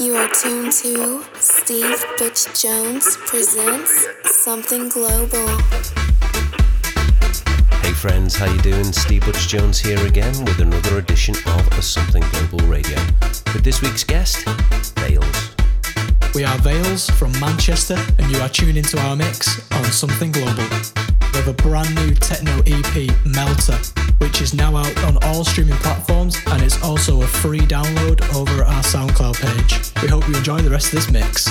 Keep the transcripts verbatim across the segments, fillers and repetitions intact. You are tuned to Steve Butch Jones presents Something Global. Hey friends, how you doing? Steve Butch Jones here again with another edition of Something Global Radio. With this week's guest, Vales. We are Vales from Manchester, and you are tuned into our mix on Something Global. We have a brand new techno E P, Melter, which is now out on all streaming platforms, and it's also a free download over our SoundCloud page. We hope you enjoy the rest of this mix.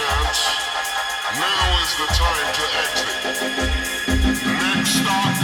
chance. Now is the time to exit. Next stop.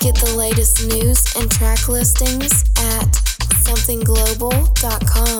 Get the latest news and track listings at something global dot com.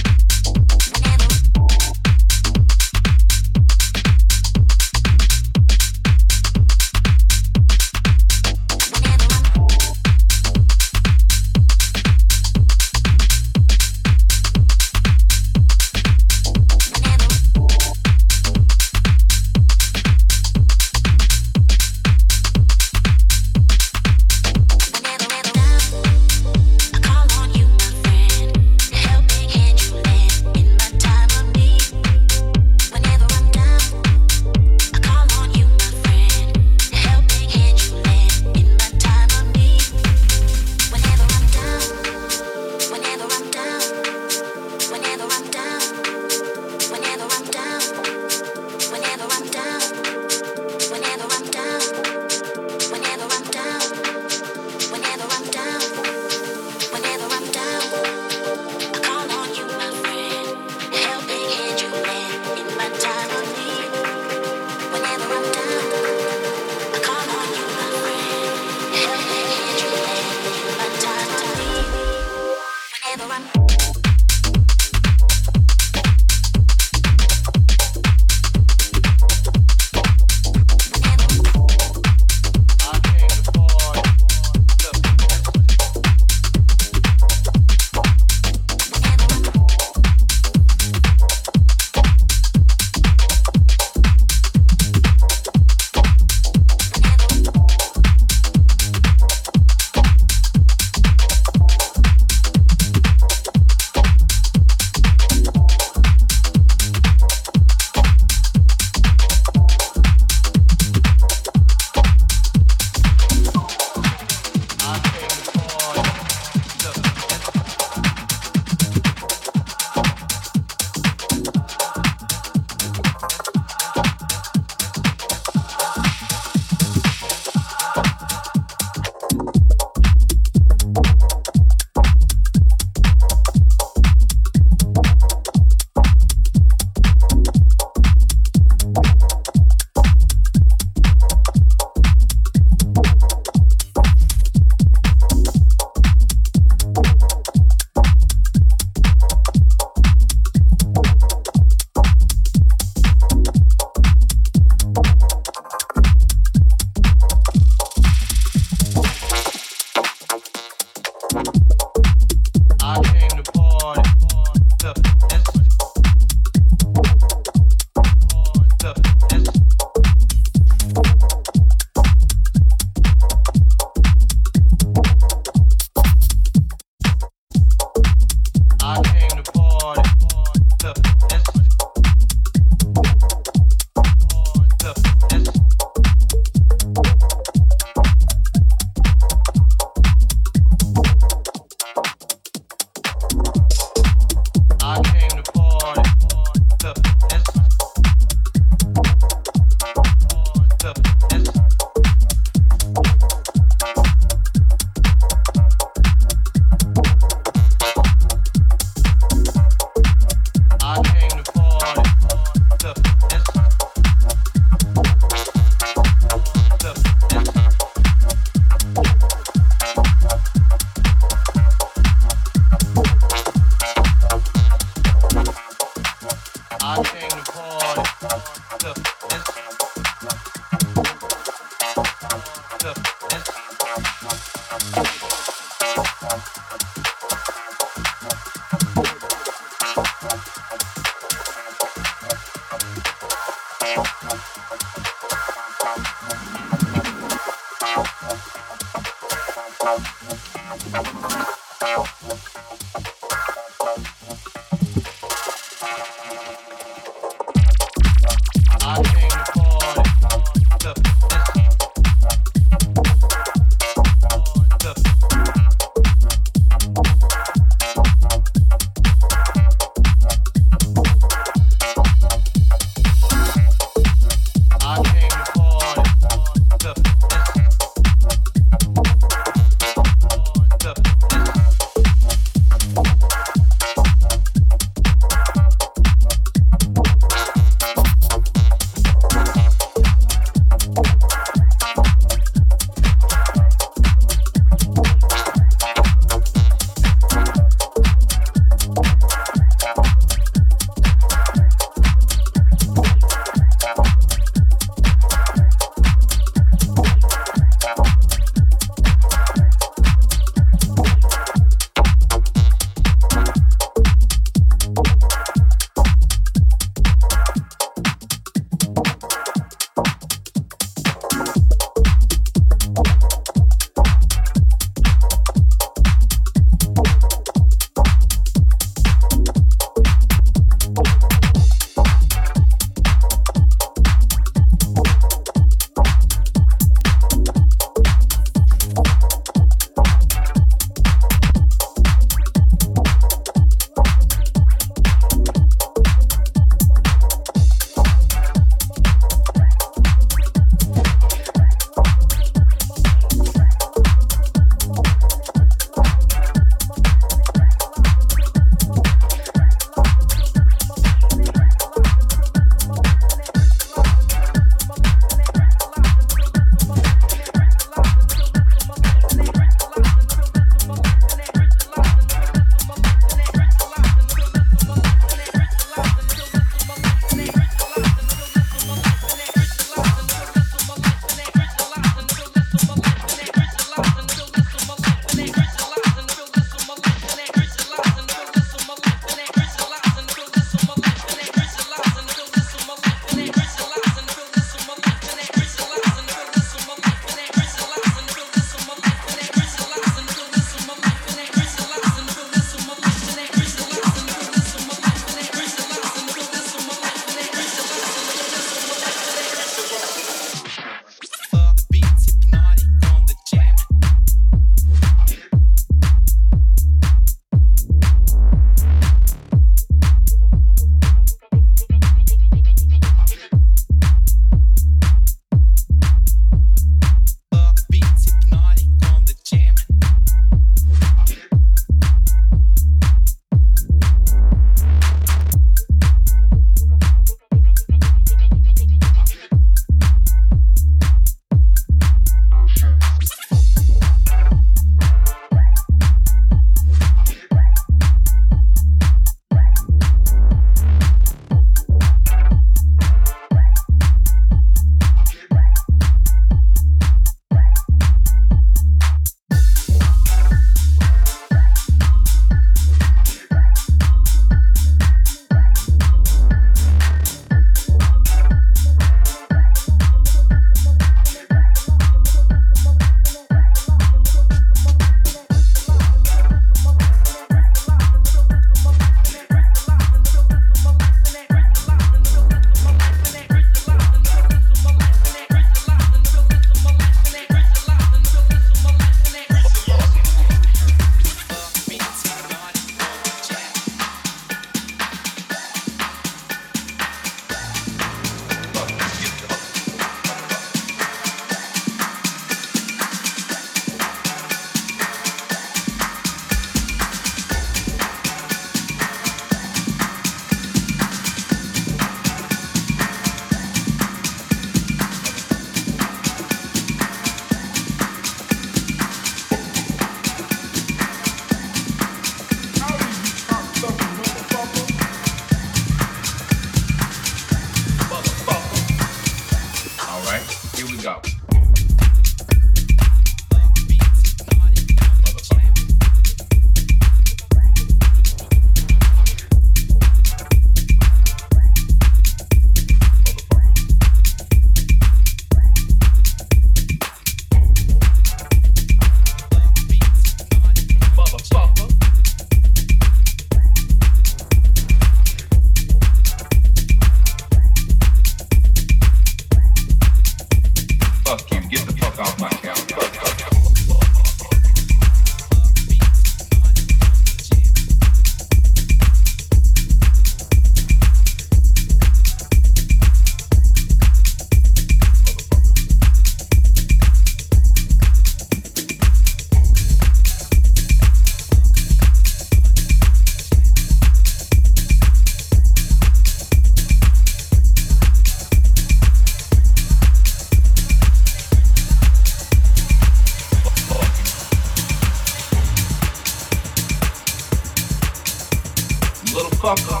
motherfucker.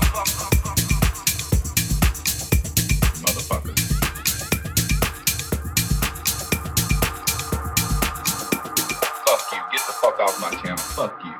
Motherfucker. Fuck you. Get the fuck off my channel. Fuck you.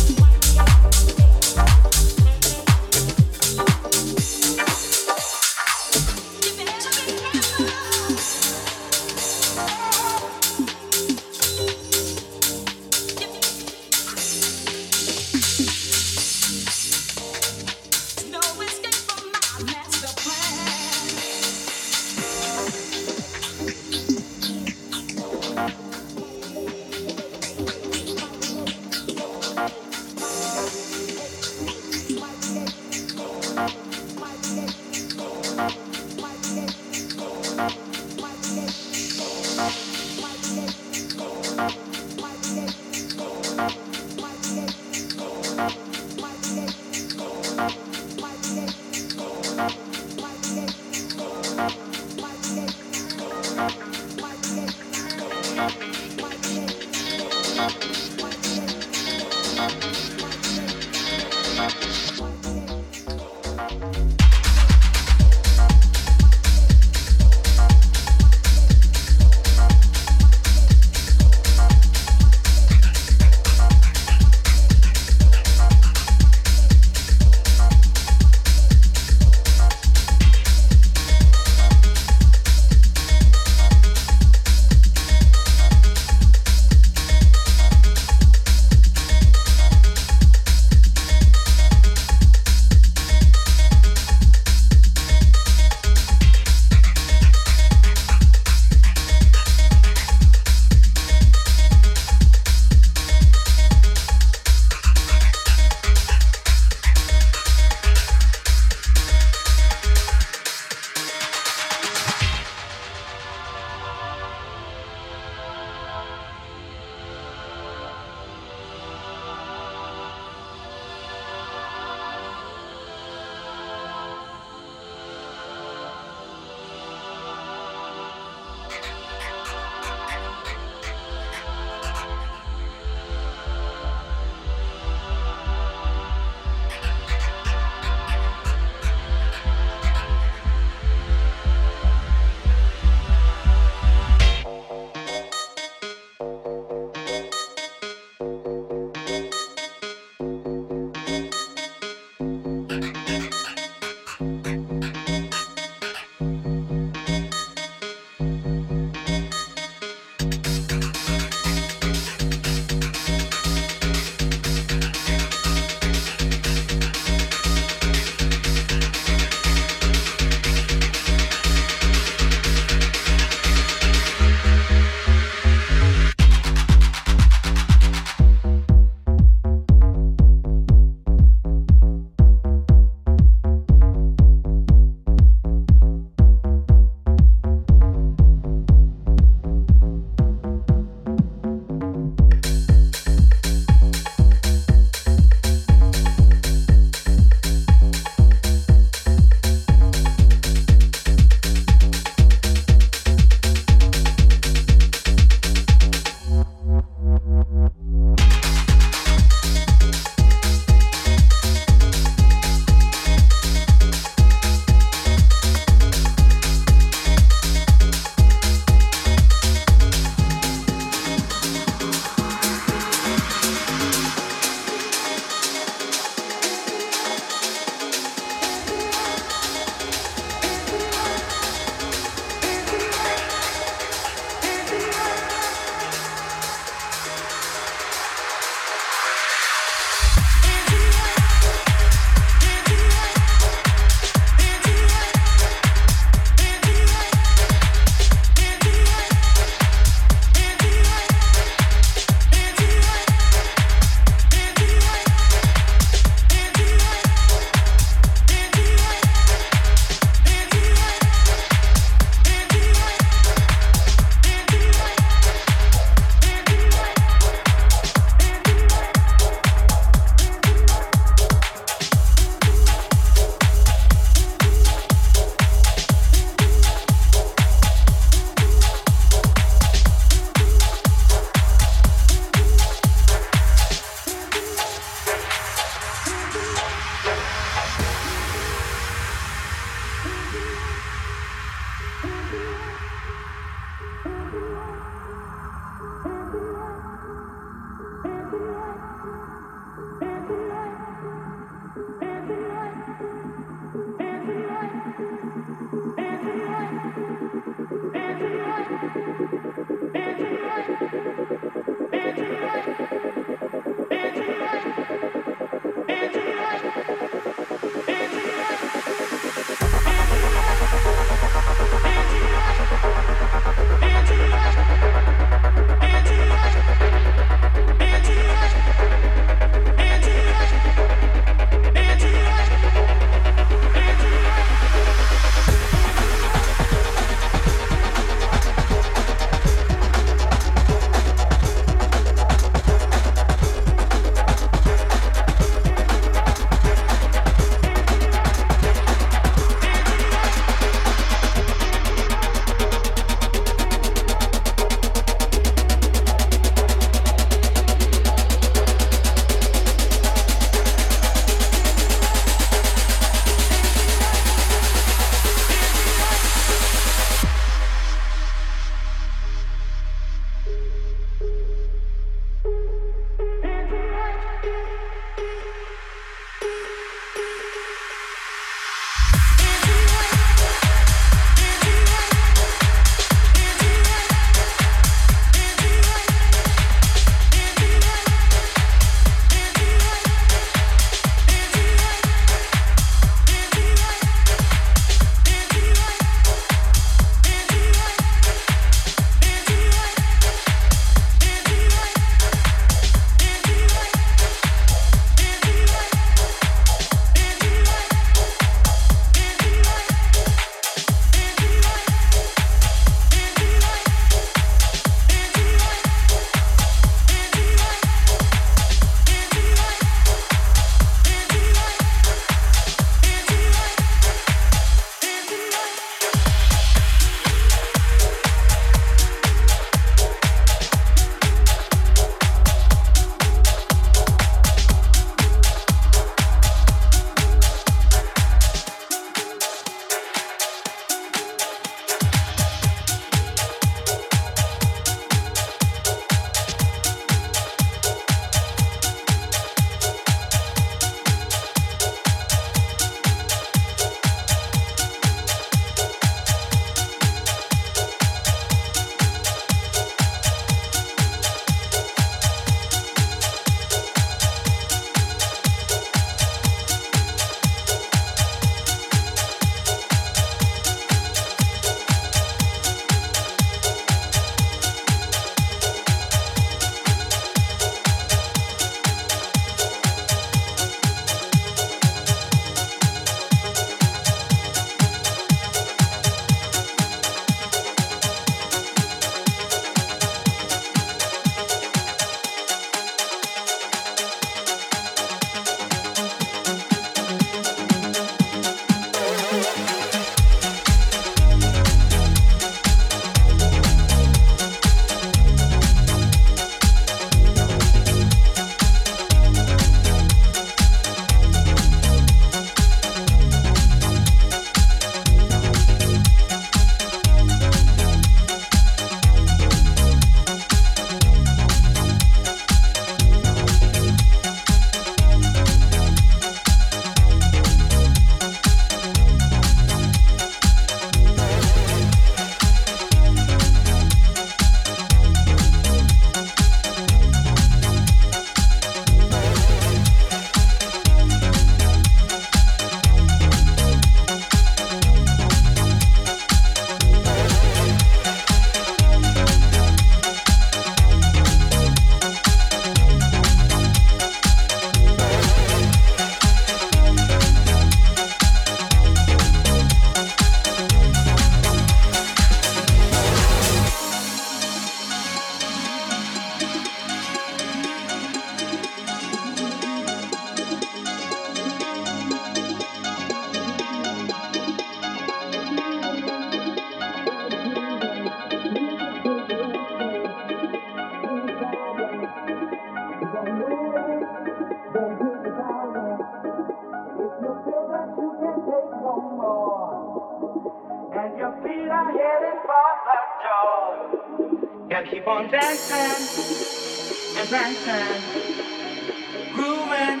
keep on dancing and dancing, grooving,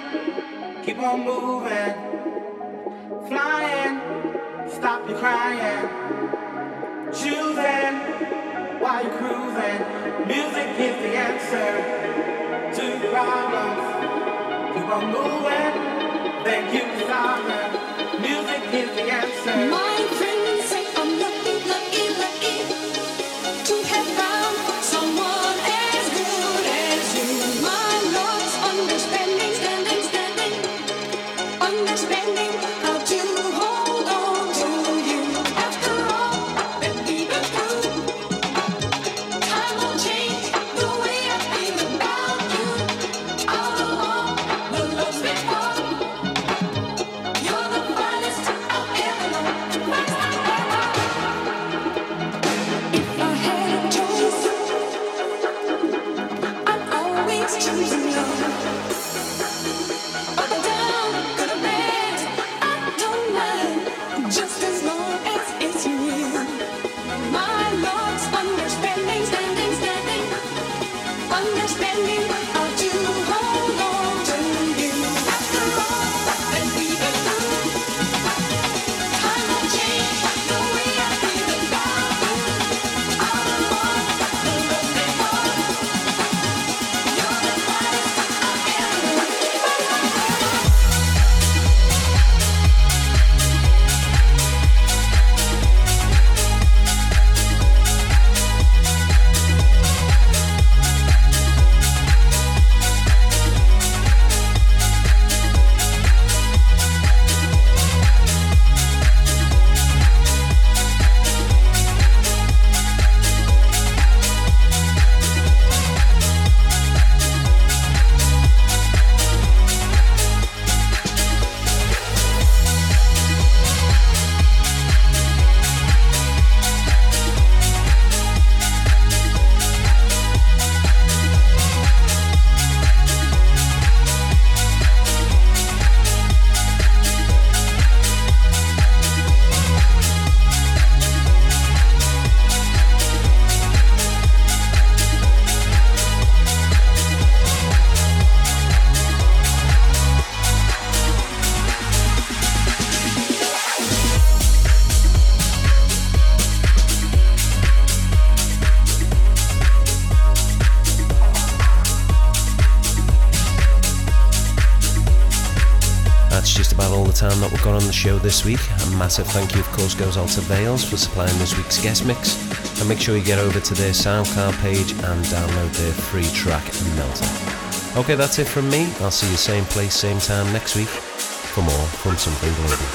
keep on moving, flying, stop your crying, choosing while you're cruising. Music is the answer to the problems. Keep on moving, then keep solving. Music is the answer. My friends say I'm lucky, lucky, lucky. That we've got on the show this week. A massive thank you of course goes out to Vales for supplying this week's guest mix, and make sure you get over to their SoundCloud page and download their free track Melter. Okay, that's it from me. I'll see you same place, same time next week for more from Something Global.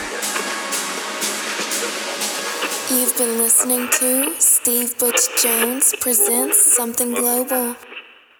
You've been listening to Steve Butch Jones presents Something Global.